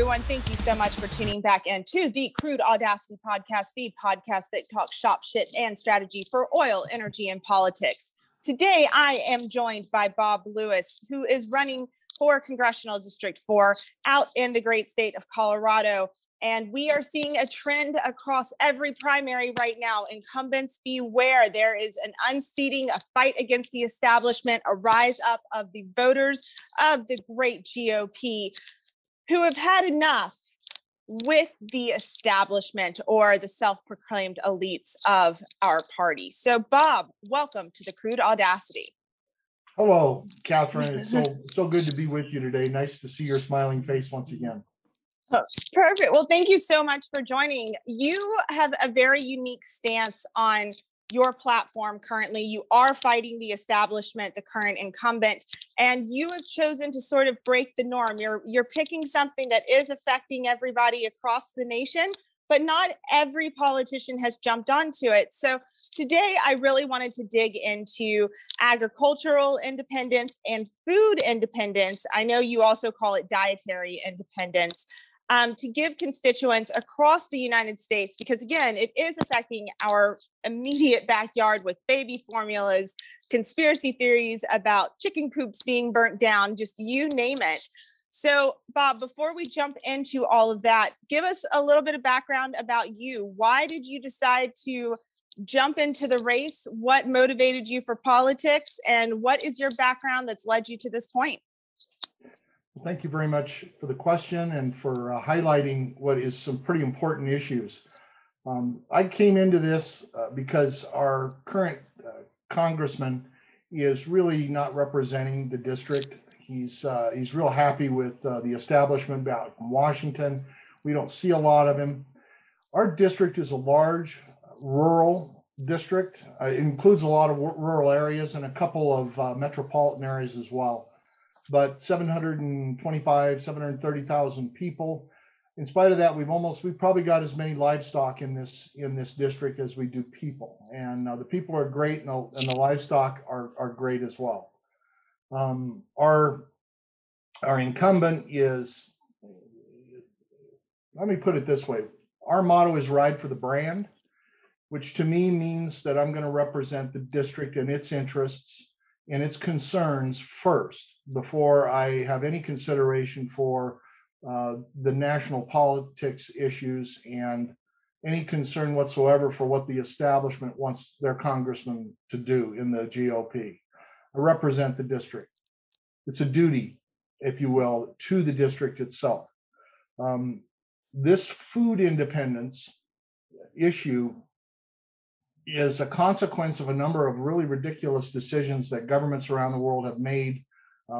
everyone. Thank you so much for tuning back into the Crude Audacity Podcast, the podcast that talks shop shit and strategy for oil, energy, and politics. Today, I am joined by Bob Lewis, who is running for Congressional District 4 out in the great state of Colorado. And we are seeing a trend across every primary right now. Incumbents beware. There is an unseating, a fight against the establishment, a rise up of the voters of the great GOP who have had enough with the establishment or the self-proclaimed elites of our party. So Bob, welcome to the Crude Audacity. Hello, Catherine. It's so good to be with you today. Nice to see your smiling face once again. Oh, perfect. Well, thank you so much for joining. You have a very unique stance on your platform currently. You are fighting the establishment, the current incumbent, and you have chosen to sort of break the norm. You're picking something that is affecting everybody across the nation, but not every politician has jumped onto it. So today I really wanted to dig into agricultural independence and food independence. I know you also call it dietary independence. To give constituents across the United States, because again, it is affecting our immediate backyard with baby formulas, conspiracy theories about chicken coops being burnt down, just you name it. So Bob, before we jump into all of that, give us a little bit of background about you. Why did you decide to jump into the race? What motivated you for politics? And what is your background that's led you to this point? Well, thank you very much for the question and for highlighting what is some pretty important issues. I came into this because our current congressman is really not representing the district. He's real happy with the establishment out in Washington. We don't see a lot of him. Our district is a large rural district. It includes a lot of rural areas and a couple of metropolitan areas as well. But 730,000 people. In spite of that, we've probably got as many livestock in this district as we do people, and the people are great, and the livestock are great as well. Our incumbent is, let me put it this way: our motto is "Ride for the Brand," which to me means that I'm going to represent the district and its interests and its concerns first, before I have any consideration for the national politics issues and any concern whatsoever for what the establishment wants their congressman to do in the GOP. I represent the district. It's a duty, if you will, to the district itself. This food independence issue is a consequence of a number of really ridiculous decisions that governments around the world have made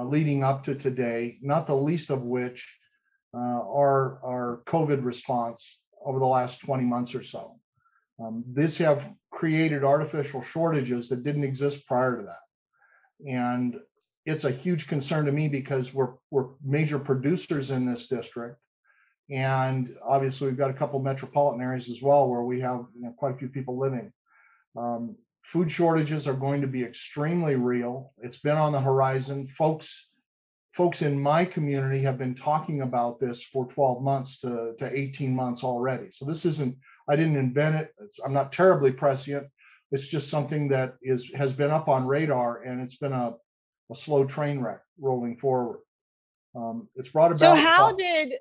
leading up to today, not the least of which our COVID response over the last 20 months or so. This have created artificial shortages that didn't exist prior to that. And it's a huge concern to me because we're major producers in this district. And obviously we've got a couple of metropolitan areas as well where we have quite a few people living. Food shortages are going to be extremely real. It's been on the horizon. Folks in my community have been talking about this for 12 months to 18 months already. So this isn't, I didn't invent it. I'm not terribly prescient. It's just something that has been up on radar, and it's been a slow train wreck rolling forward. It's brought about. So how did,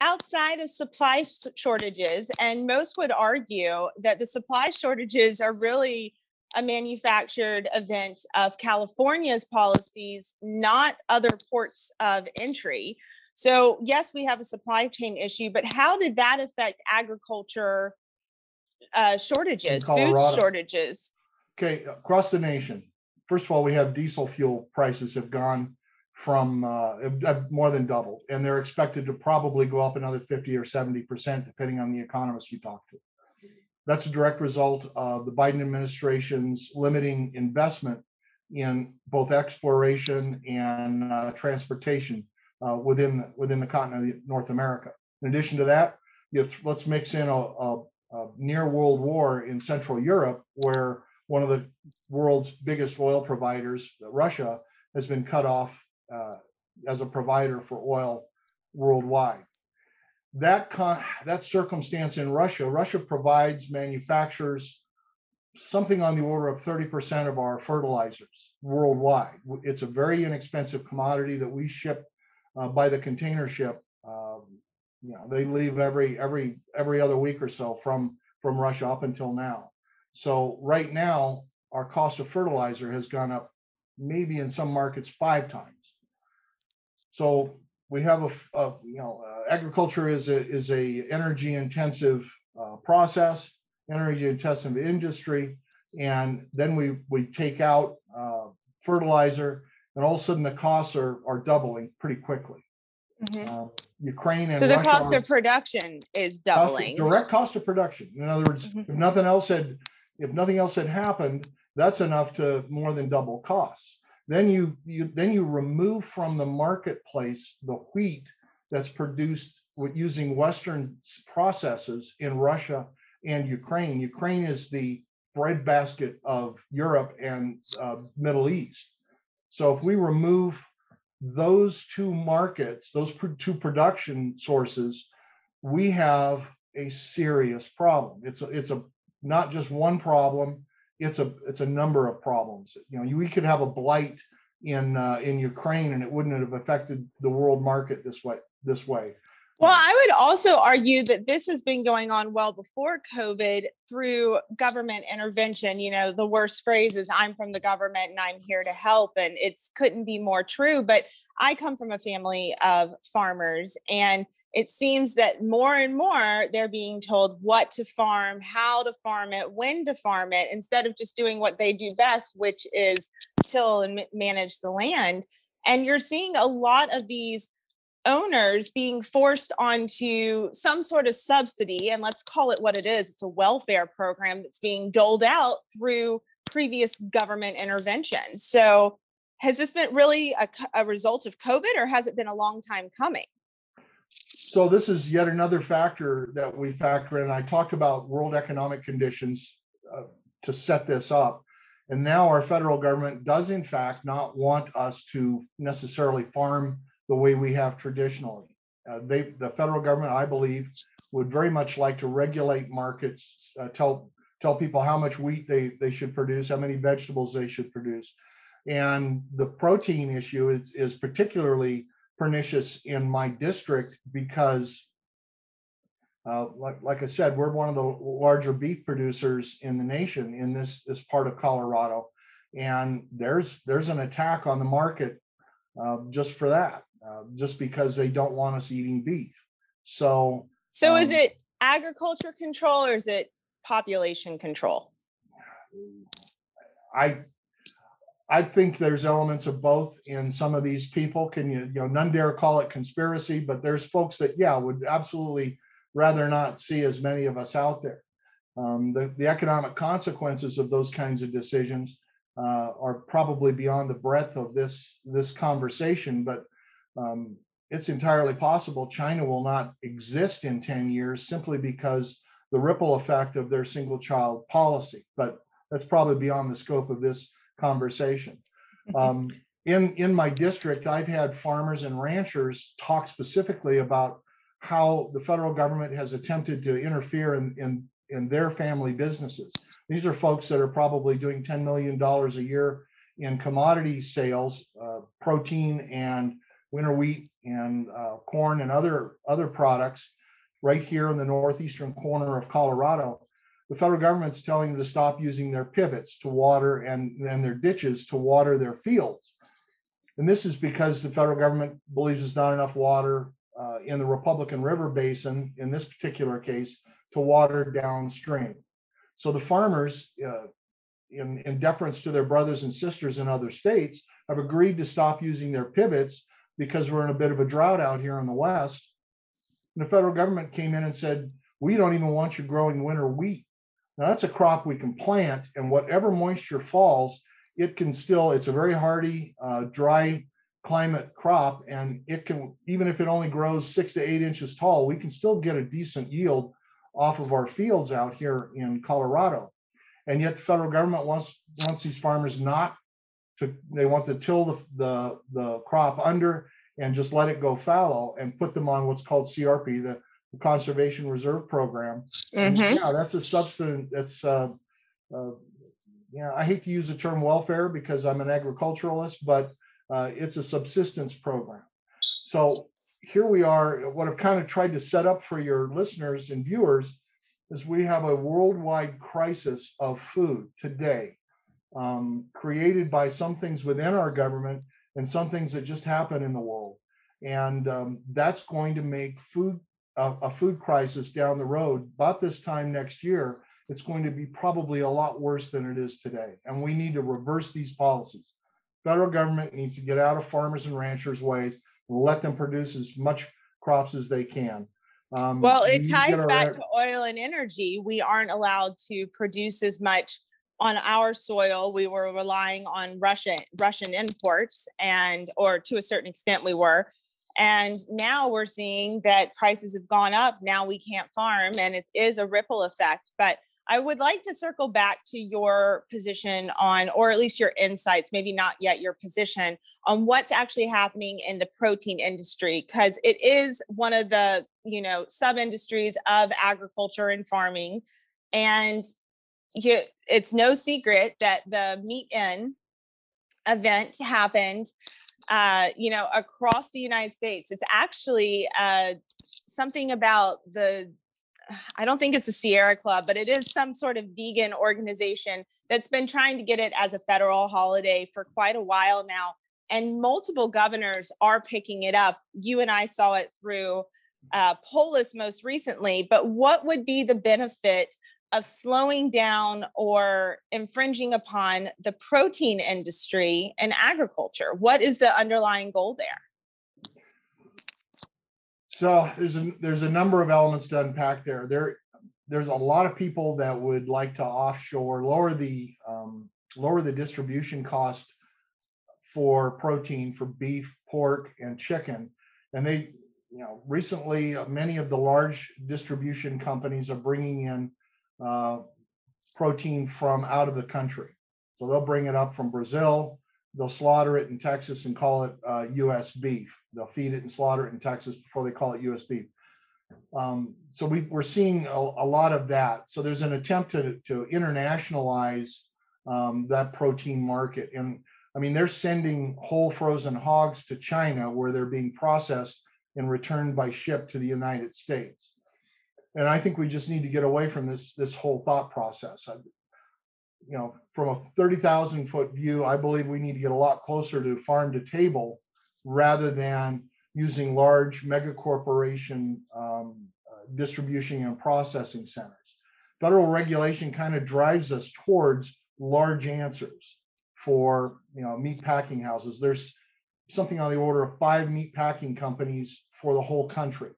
outside of supply shortages, and most would argue that the supply shortages are really a manufactured event of California's policies, not other ports of entry. So yes, we have a supply chain issue, but how did that affect agriculture shortages, food shortages? Okay, across the nation. First of all, we have diesel fuel prices have gone from more than doubled, and they're expected to probably go up another 50 or 70%, depending on the economist you talk to. That's a direct result of the Biden administration's limiting investment in both exploration and transportation within the continent of North America. In addition to that, let's mix in a near world war in Central Europe, where one of the world's biggest oil providers, Russia, has been cut off as a provider for oil worldwide. that circumstance in Russia provides manufacturers something on the order of 30% of our fertilizers worldwide. It's a very inexpensive commodity that we ship by the container ship. They leave every other week or so from Russia up until now. So right now, our cost of fertilizer has gone up maybe in some markets 5 times. So we have agriculture is a energy intensive process, energy intensive industry, and then we take out fertilizer, and all of a sudden the costs are doubling pretty quickly. Mm-hmm. Ukraine and so the Russia cost of production is doubling. Direct cost of production. In other words, mm-hmm. if nothing else had happened, that's enough to more than double costs. Then you remove from the marketplace the wheat that's produced using Western processes in Russia and Ukraine. Ukraine is the breadbasket of Europe and Middle East. So if we remove those two markets, those two production sources, we have a serious problem. It's not just one problem. It's a number of problems. We could have a blight in Ukraine, and it wouldn't have affected the world market this way. Well, I would also argue that this has been going on well before COVID through government intervention. The worst phrase is, "I'm from the government and I'm here to help." And it couldn't be more true. But I come from a family of farmers, and it seems that more and more they're being told what to farm, how to farm it, when to farm it, instead of just doing what they do best, which is till and manage the land. And you're seeing a lot of these owners being forced onto some sort of subsidy, and let's call it what it is. It's a welfare program that's being doled out through previous government intervention. So has this been really a result of COVID, or has it been a long time coming? So this is yet another factor that we factor in. I talked about world economic conditions to set this up. And now our federal government does, in fact, not want us to necessarily farm the way we have traditionally. The federal government, I believe, would very much like to regulate markets, tell people how much wheat they should produce, how many vegetables they should produce. And the protein issue is particularly pernicious in my district because, like I said, we're one of the larger beef producers in the nation in this part of Colorado. And there's an attack on the market just for that. Just because they don't want us eating beef. So is it agriculture control or is it population control? I think there's elements of both in some of these people. None dare call it conspiracy, but there's folks that would absolutely rather not see as many of us out there. The economic consequences of those kinds of decisions are probably beyond the breadth of this conversation, but it's entirely possible China will not exist in 10 years simply because the ripple effect of their single child policy, but that's probably beyond the scope of this conversation. In my district, I've had farmers and ranchers talk specifically about how the federal government has attempted to interfere in their family businesses. These are folks that are probably doing $10 million a year in commodity sales, protein and winter wheat and corn and other products right here in the northeastern corner of Colorado. The federal government's telling them to stop using their pivots to water and their ditches to water their fields. And this is because the federal government believes there's not enough water in the Republican River Basin, in this particular case, to water downstream. So the farmers, in deference to their brothers and sisters in other states, have agreed to stop using their pivots because we're in a bit of a drought out here in the West. And the federal government came in and said, we don't even want you growing winter wheat. Now that's a crop we can plant, and whatever moisture falls, it's a very hardy, dry climate crop. And it can, even if it only grows 6 to 8 inches tall, we can still get a decent yield off of our fields out here in Colorado. And yet the federal government wants these farmers they want to till the crop under and just let it go fallow and put them on what's called CRP, the the Conservation Reserve Program. Mm-hmm. Yeah, that's a substance that's, you know, I hate to use the term welfare because I'm an agriculturalist, but it's a subsistence program. So here we are. What I've kind of tried to set up for your listeners and viewers is we have a worldwide crisis of food today, created by some things within our government and some things that just happen in the world. And that's going to make food a food crisis down the road. About this time next year, it's going to be probably a lot worse than it is today. And we need to reverse these policies. Federal government needs to get out of farmers and ranchers' ways and let them produce as much crops as they can. Well, it ties back to oil and energy. We aren't allowed to produce as much on our soil. We were relying on Russian imports, and or to a certain extent we were. And now we're seeing that prices have gone up. Now we can't farm, and it is a ripple effect. But I would like to circle back to your position on, or at least your insights, maybe not yet your position on what's actually happening in the protein industry, because it is one of the, you know, sub-industries of agriculture and farming. And it's no secret that the Meat In event happened, you know, across the United States. It's actually something about the, I don't think it's the Sierra Club, but it is some sort of vegan organization that's been trying to get it as a federal holiday for quite a while now. And multiple governors are picking it up. You and I saw it through Polis most recently, but what would be the benefit of slowing down or infringing upon the protein industry and agriculture? What is the underlying goal there? So there's a number of elements to unpack there. There's a lot of people that would like to offshore, lower the distribution cost for protein, for beef, pork, and chicken. And they, you know, recently many of the large distribution companies are bringing in protein from out of the country. So they'll bring it up from Brazil. They'll slaughter it in Texas and call it U.S. beef. They'll feed it and slaughter it in Texas before they call it U.S. beef. So we're seeing a lot of that. So there's an attempt to internationalize that protein market. And I mean, they're sending whole frozen hogs to China where they're being processed and returned by ship to the United States. And I think we just need to get away from this whole thought process. You know, from a 30,000 foot view, I believe we need to get a lot closer to farm to table rather than using large mega corporation distribution and processing centers. Federal regulation kind of drives us towards large answers for, you know, meat packing houses. There's something on the order of 5 meat packing companies for the whole country.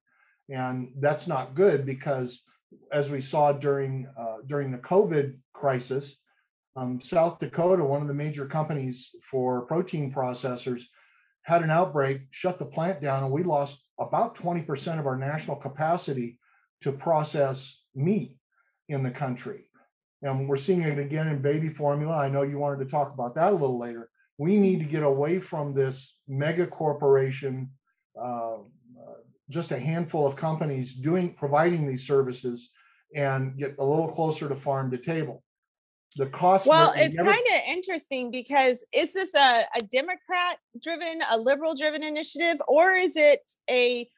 And that's not good because, as we saw during the COVID crisis, South Dakota, one of the major companies for protein processors, had an outbreak, shut the plant down, and we lost about 20% of our national capacity to process meat in the country. And we're seeing it again in baby formula. I know you wanted to talk about that a little later. We need to get away from this mega corporation, just a handful of companies providing these services, and get a little closer to farm to table. The cost. Well, it's kind of interesting because is this a Democrat-driven, a liberal-driven initiative, or is it a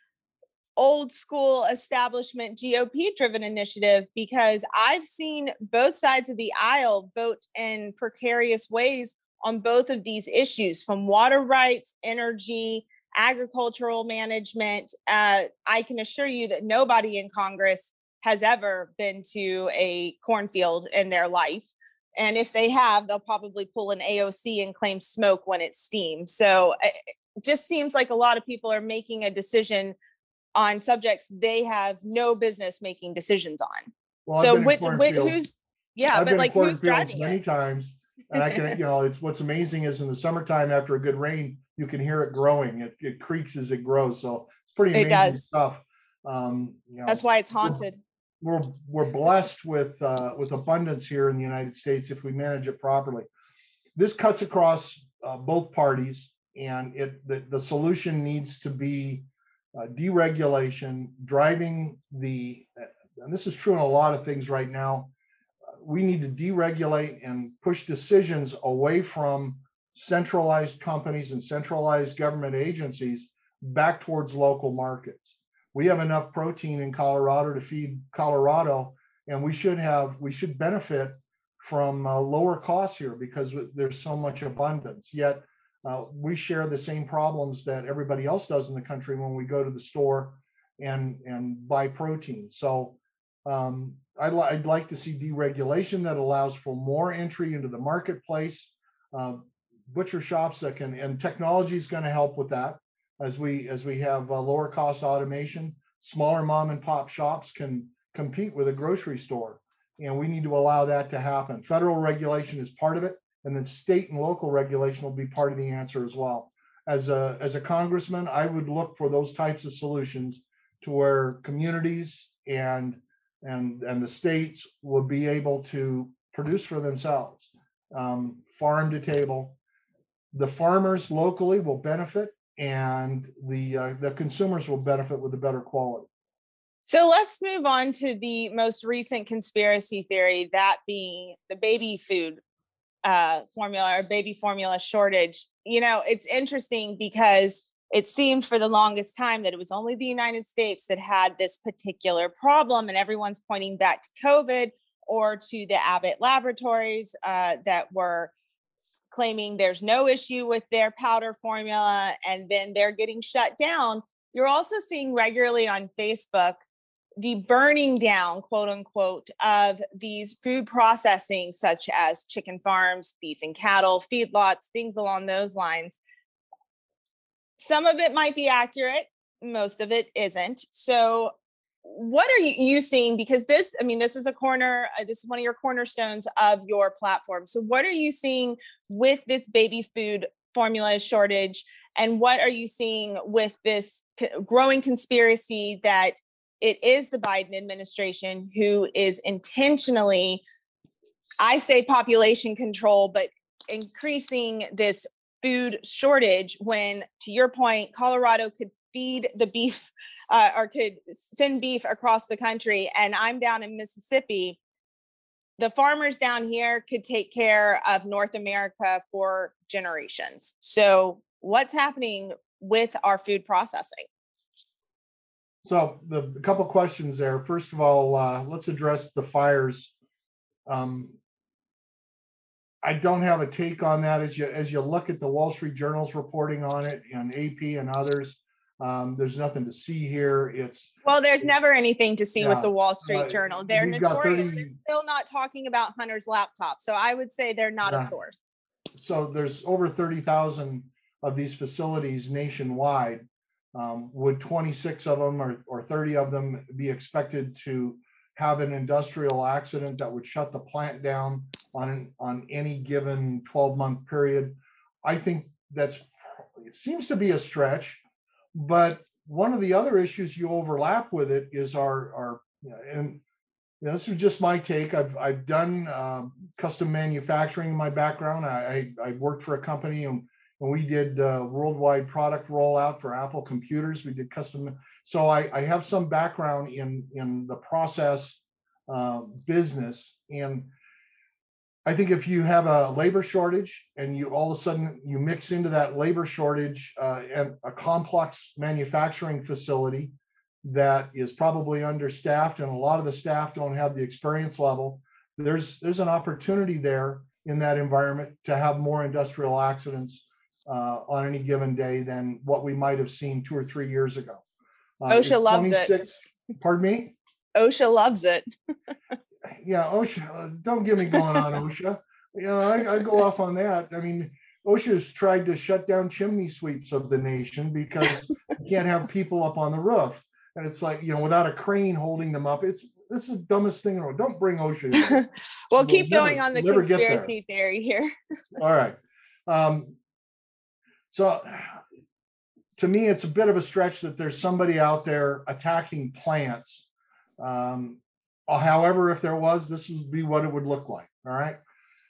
old school establishment GOP-driven initiative? Because I've seen both sides of the aisle vote in precarious ways on both of these issues, from water rights, energy, agricultural management. I can assure you that nobody in Congress has ever been to a cornfield in their life. And if they have, they'll probably pull an AOC and claim smoke when it's steam. So it just seems like a lot of people are making a decision on subjects they have no business making decisions on. Well, so who's driving many times? And I can, you know, it's what's amazing is in the summertime after a good rain, you can hear it growing. It creaks as it grows. So it's pretty amazing stuff. You know, that's why it's haunted. We're blessed with abundance here in the United States if we manage it properly. This cuts across both parties, and the solution needs to be deregulation, driving the, and this is true in a lot of things right now, we need to deregulate and push decisions away from centralized companies and centralized government agencies back towards local markets. We have enough protein in Colorado to feed Colorado, and we should benefit from lower costs here because there's so much abundance. Yet we share the same problems that everybody else does in the country when we go to the store and buy protein. So I'd like to see deregulation that allows for more entry into the marketplace, butcher shops that can, and technology is going to help with that. As we have lower cost automation, smaller mom and pop shops can compete with a grocery store, and we need to allow that to happen. Federal regulation is part of it, and then state and local regulation will be part of the answer as well. As a congressman, I would look for those types of solutions to where communities and the states will be able to produce for themselves, farm to table. The farmers locally will benefit, and the consumers will benefit with a better quality. So let's move on to the most recent conspiracy theory, that being the baby food formula or baby formula shortage. You know, it's interesting because it seemed for the longest time that it was only the United States that had this particular problem, and everyone's pointing back to COVID or to the Abbott Laboratories that were claiming there's no issue with their powder formula, and then they're getting shut down. You're also seeing regularly on Facebook the burning down, quote unquote, of these food processing, such as chicken farms, beef and cattle, feedlots, things along those lines. Some of it might be accurate, most of it isn't. So what are you seeing? Because this is a corner, this is one of your cornerstones of your platform. So what are you seeing with this baby food formula shortage? And what are you seeing with this growing conspiracy that it is the Biden administration who is intentionally, I say population control, but increasing this food shortage when, to your point, Colorado could feed the beef or could send beef across the country. And I'm down in Mississippi. The farmers down here could take care of North America for generations. So what's happening with our food processing? So a couple questions there. First of all, let's address the fires. I don't have a take on that. As you look at the Wall Street Journal's reporting on it and AP and others, there's nothing to see here. There's never anything to see with the Wall Street Journal. They're notorious. They're still not talking about Hunter's laptop. So I would say they're not a source. So there's over 30,000 of these facilities nationwide. Would 26 of them or 30 of them be expected to have an industrial accident that would shut the plant down on any given 12-month period? I think it seems to be a stretch. But one of the other issues you overlap with it is this is just my take. I've done custom manufacturing in my background. I worked for a company and we did worldwide product rollout for Apple computers. We did custom. So I have some background in the process business. And I think if you have a labor shortage and you all of a sudden you mix into that labor shortage and a complex manufacturing facility that is probably understaffed, and a lot of the staff don't have the experience level, there's an opportunity there in that environment to have more industrial accidents on any given day than what we might have seen 2 or 3 years ago. OSHA loves it. Pardon me? OSHA loves it. Yeah, OSHA, don't get me going on OSHA. I go off on that. I mean, OSHA's tried to shut down chimney sweeps of the nation because you can't have people up on the roof. And it's like, without a crane holding them up, this is the dumbest thing in the world. Don't bring OSHA in. We'll keep going on the conspiracy theory here. All right. So to me, it's a bit of a stretch that there's somebody out there attacking plants. However, if there was, this would be what it would look like. All right.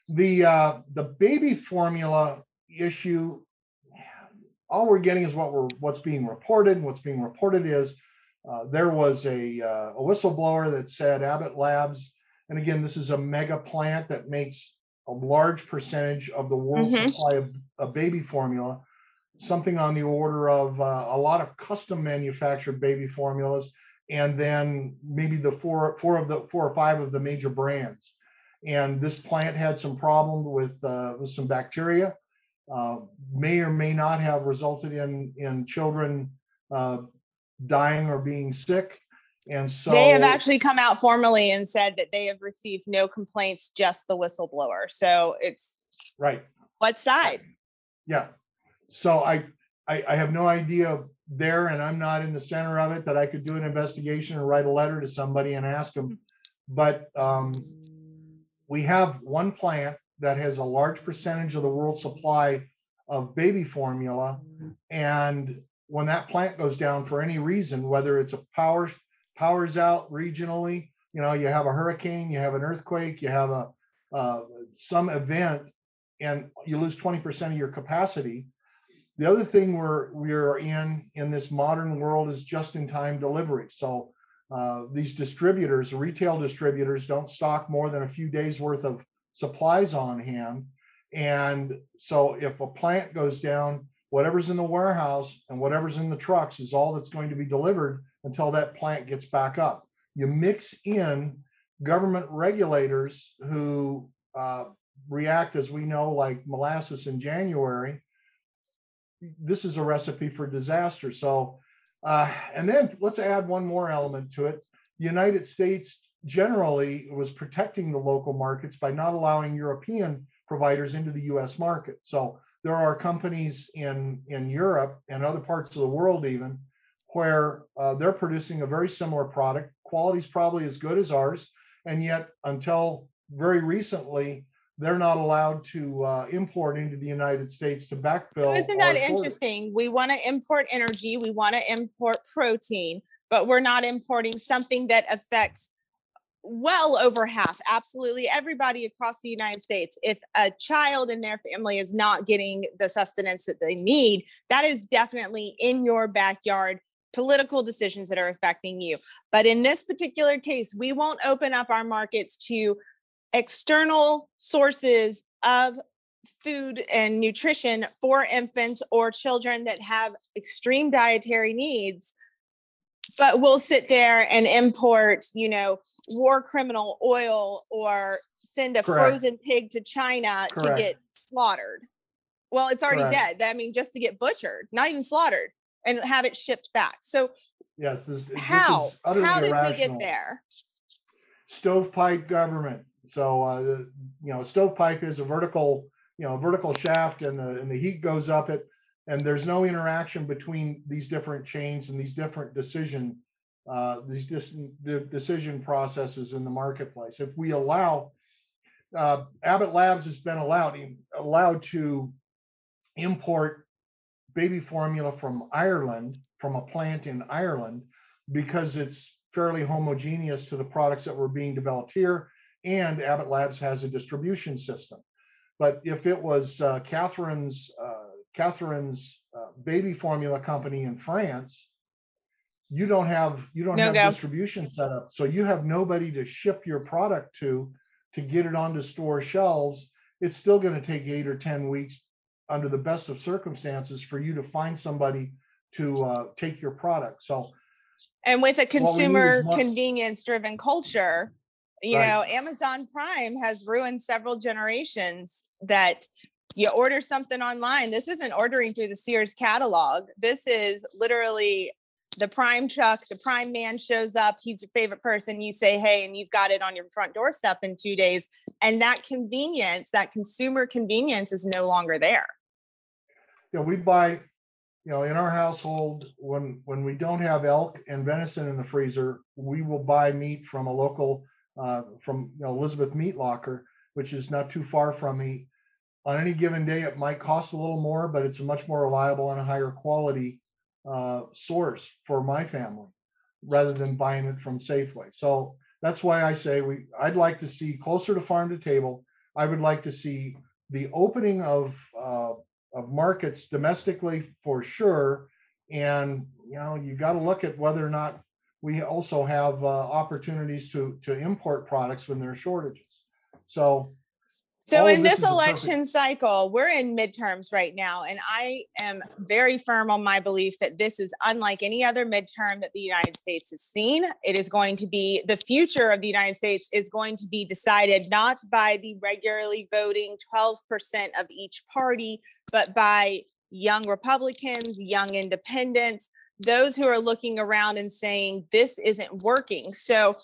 The baby formula issue, all we're getting is what's being reported. And what's being reported is there was a whistleblower that said Abbott Labs, and again, this is a mega plant that makes a large percentage of the world's supply of baby formula, something on the order of a lot of custom manufactured baby formulas, and then maybe the four or five of the major brands. And this plant had some problem with some bacteria, may or may not have resulted in children dying or being sick. And so they have actually come out formally and said that they have received no complaints, just the whistleblower. So it's right. What side? Yeah. So I have no idea there, and I'm not in the center of it that I could do an investigation or write a letter to somebody and ask them. But we have one plant that has a large percentage of the world's supply of baby formula. And when that plant goes down for any reason, whether it's a powers out regionally, you know, you have a hurricane, you have an earthquake, you have a some event, and you lose 20% of your capacity. The other thing we're in this modern world is just-in-time delivery. So these distributors, retail distributors, don't stock more than a few days worth of supplies on hand. And so if a plant goes down, whatever's in the warehouse and whatever's in the trucks is all that's going to be delivered until that plant gets back up. You mix in government regulators who react, as we know, like molasses in January. This is a recipe for disaster. So, and then let's add one more element to it. The United States generally was protecting the local markets by not allowing European providers into the US market. So there are companies in Europe and other parts of the world even where they're producing a very similar product. Quality's probably as good as ours. And yet until very recently, they're not allowed to import into the United States to backfill. Isn't that interesting? We want to import energy. We want to import protein, but we're not importing something that affects well over half, absolutely everybody across the United States. If a child in their family is not getting the sustenance that they need, that is definitely in your backyard political decisions that are affecting you. But in this particular case, we won't open up our markets to external sources of food and nutrition for infants or children that have extreme dietary needs, but we'll sit there and import, you know, war criminal oil or send a frozen pig to China to get slaughtered. Well, it's already dead. I mean, just to get butchered, not even slaughtered, and have it shipped back. So yes, this is utterly irrational. How did we get there? Stovepipe government. So, you know, a stovepipe is a vertical, you know, vertical shaft, and the heat goes up it, and there's no interaction between these different chains and these different decision processes in the marketplace. If we allow, Abbott Labs has been allowed to import baby formula from Ireland, from a plant in Ireland, because it's fairly homogeneous to the products that were being developed here. And Abbott Labs has a distribution system. But if it was Catherine's baby formula company in France, you don't have distribution set up. So you have nobody to ship your product to get it onto store shelves. It's still going to take 8 or 10 weeks under the best of circumstances for you to find somebody to take your product. So, and with a consumer convenience driven culture, you know, Amazon Prime has ruined several generations that you order something online. This isn't ordering through the Sears catalog. This is literally the Prime truck. The Prime man shows up. He's your favorite person. You say, hey, and you've got it on your front doorstep in 2 days. And that convenience, that consumer convenience is no longer there. Yeah, we buy, you know, in our household, when we don't have elk and venison in the freezer, we will buy meat from a local from Elizabeth Meat Locker, which is not too far from me. On any given day, it might cost a little more, but it's a much more reliable and a higher quality source for my family rather than buying it from Safeway. So that's why I say I'd like to see closer to farm to table. I would like to see the opening of of markets domestically for sure. And, you know, you got to look at whether or not we also have opportunities to import products when there are shortages. So in this election cycle, we're in midterms right now, and I am very firm on my belief that this is unlike any other midterm that the United States has seen. It is going to be, the future of the United States is going to be decided not by the regularly voting 12% of each party, but by young Republicans, young independents, those who are looking around and saying, this isn't working. So,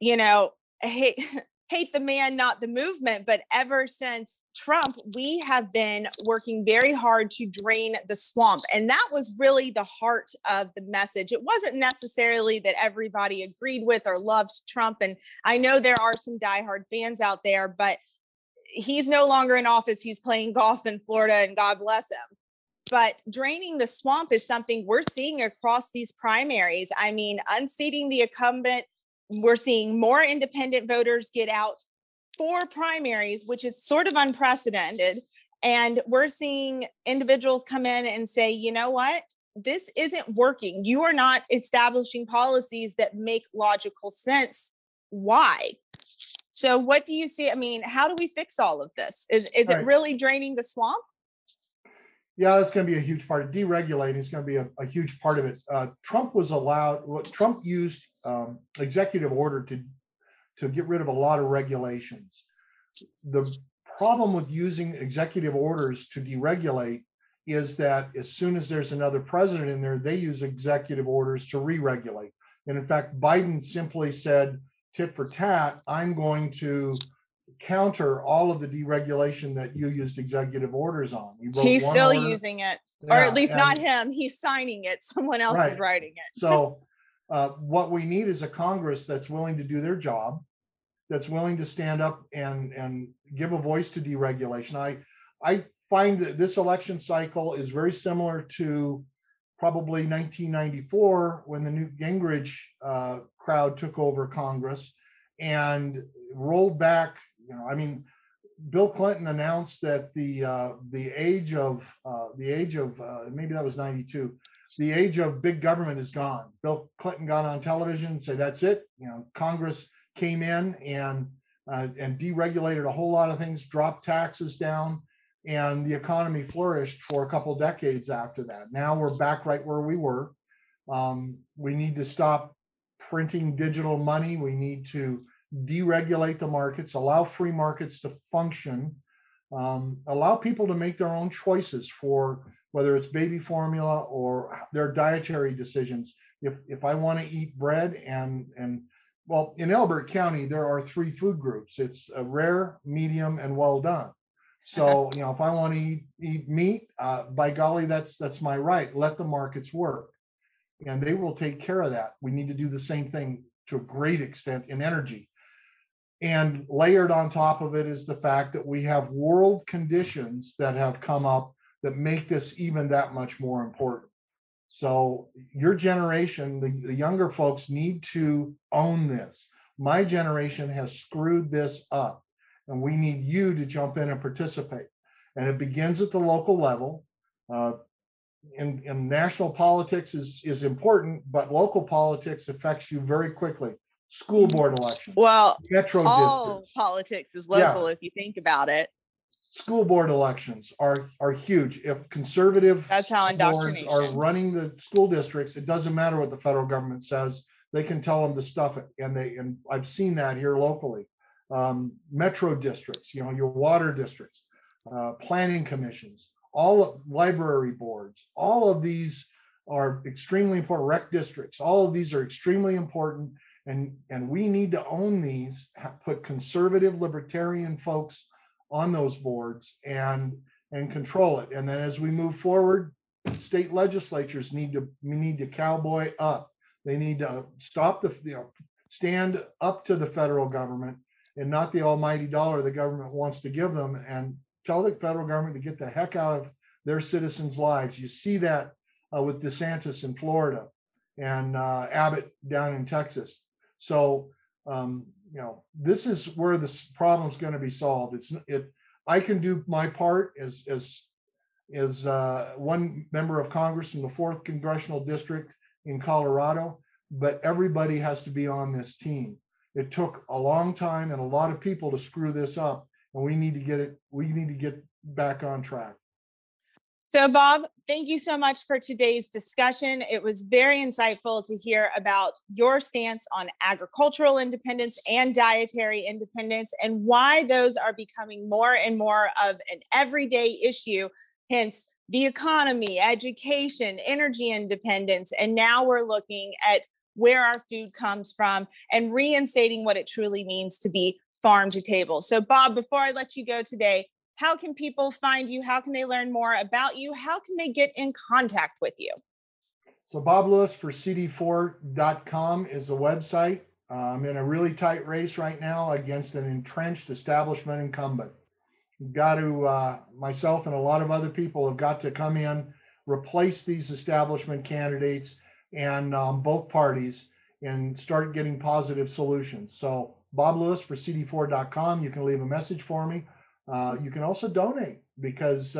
you know, hate the man, not the movement, but ever since Trump, we have been working very hard to drain the swamp. And that was really the heart of the message. It wasn't necessarily that everybody agreed with or loved Trump. And I know there are some diehard fans out there, but he's no longer in office. He's playing golf in Florida, and God bless him. But draining the swamp is something we're seeing across these primaries. I mean, unseating the incumbent, we're seeing more independent voters get out for primaries, which is sort of unprecedented. And we're seeing individuals come in and say, you know what, this isn't working. You are not establishing policies that make logical sense. Why? So what do you see? I mean, how do we fix all of this? Is it really draining the swamp? Yeah, that's going to be a huge part. Deregulating is going to be a huge part of it. Trump used executive order to get rid of a lot of regulations. The problem with using executive orders to deregulate is that as soon as there's another president in there, they use executive orders to re-regulate. And in fact, Biden simply said, tit for tat, I'm going to counter all of the deregulation that you used executive orders on. He's still using it, or at least not him. He's signing it. Someone else is writing it. So what we need is a Congress that's willing to do their job, that's willing to stand up and give a voice to deregulation. I find that this election cycle is very similar to probably 1994 when the Newt Gingrich crowd took over Congress and rolled back. You know, I mean, Bill Clinton announced that the age of maybe that was 92, the age of big government is gone. Bill Clinton got on television and said, that's it. You know, Congress came in and deregulated a whole lot of things, dropped taxes down, and the economy flourished for a couple decades after that. Now we're back right where we were. We need to stop printing digital money. We need to deregulate the markets, allow free markets to function, allow people to make their own choices for whether it's baby formula or their dietary decisions. If I want to eat bread well, in Elbert County, there are three food groups. It's a rare, medium, and well done. So, you know, if I want to eat meat, by golly, that's my right. Let the markets work, and they will take care of that. We need to do the same thing to a great extent in energy. And layered on top of it is the fact that we have world conditions that have come up that make this even that much more important. So your generation, the younger folks, need to own this. My generation has screwed this up, and we need you to jump in and participate. And it begins at the local level. In national politics is important, but local politics affects you very quickly. School board elections. Well, metro all districts. Politics is local if you think about it. School board elections are huge. If conservative boards are running the school districts, it doesn't matter what the federal government says. They can tell them to stuff it, and I've seen that here locally. Metro districts, you know, your water districts, planning commissions. All library boards, all of these are extremely important, rec districts, all of these are extremely important, and we need to own these, put conservative libertarian folks on those boards and control it. And then as we move forward, state legislatures need to cowboy up. They need to stand up to the federal government and not the almighty dollar the government wants to give them, and tell the federal government to get the heck out of their citizens' lives. You see that with DeSantis in Florida and Abbott down in Texas. So, you know, this is where this problem's going to be solved. I can do my part as is one member of Congress in the 4th Congressional District in Colorado, but everybody has to be on this team. It took a long time and a lot of people to screw this up, and we need to get back on track. So, Bob, thank you so much for today's discussion. It was very insightful to hear about your stance on agricultural independence and dietary independence and why those are becoming more and more of an everyday issue, hence the economy, education, energy independence. And now we're looking at where our food comes from and reinstating what it truly means to be farm to table. So, Bob, before I let you go today, how can people find you? How can they learn more about you? How can they get in contact with you? So Bob Lewis for CD4.com is the website. I'm in a really tight race right now against an entrenched establishment incumbent. You've got to, myself and a lot of other people have got to come in, replace these establishment candidates and both parties and start getting positive solutions. So Bob Lewis for CD4.com. You can leave a message for me. You can also donate because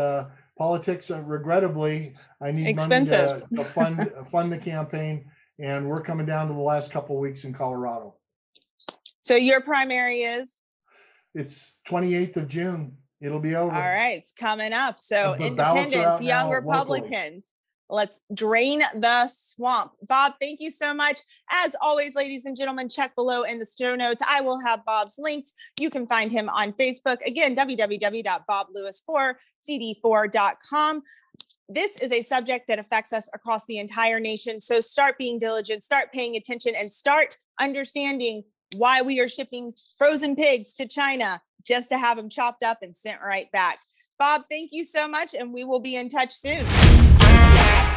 politics, regrettably, I need expensive money to fund the campaign, and we're coming down to the last couple of weeks in Colorado. So your primary is? It's 28th of June. It'll be over. All right, it's coming up. So independents, young Republicans, let's drain the swamp. Bob, thank you so much. As always, ladies and gentlemen, check below in the show notes. I will have Bob's links. You can find him on Facebook. Again, www.boblewis4cd4.com. This is a subject that affects us across the entire nation. So start being diligent, start paying attention, and start understanding why we are shipping frozen pigs to China just to have them chopped up and sent right back. Bob, thank you so much, and we will be in touch soon.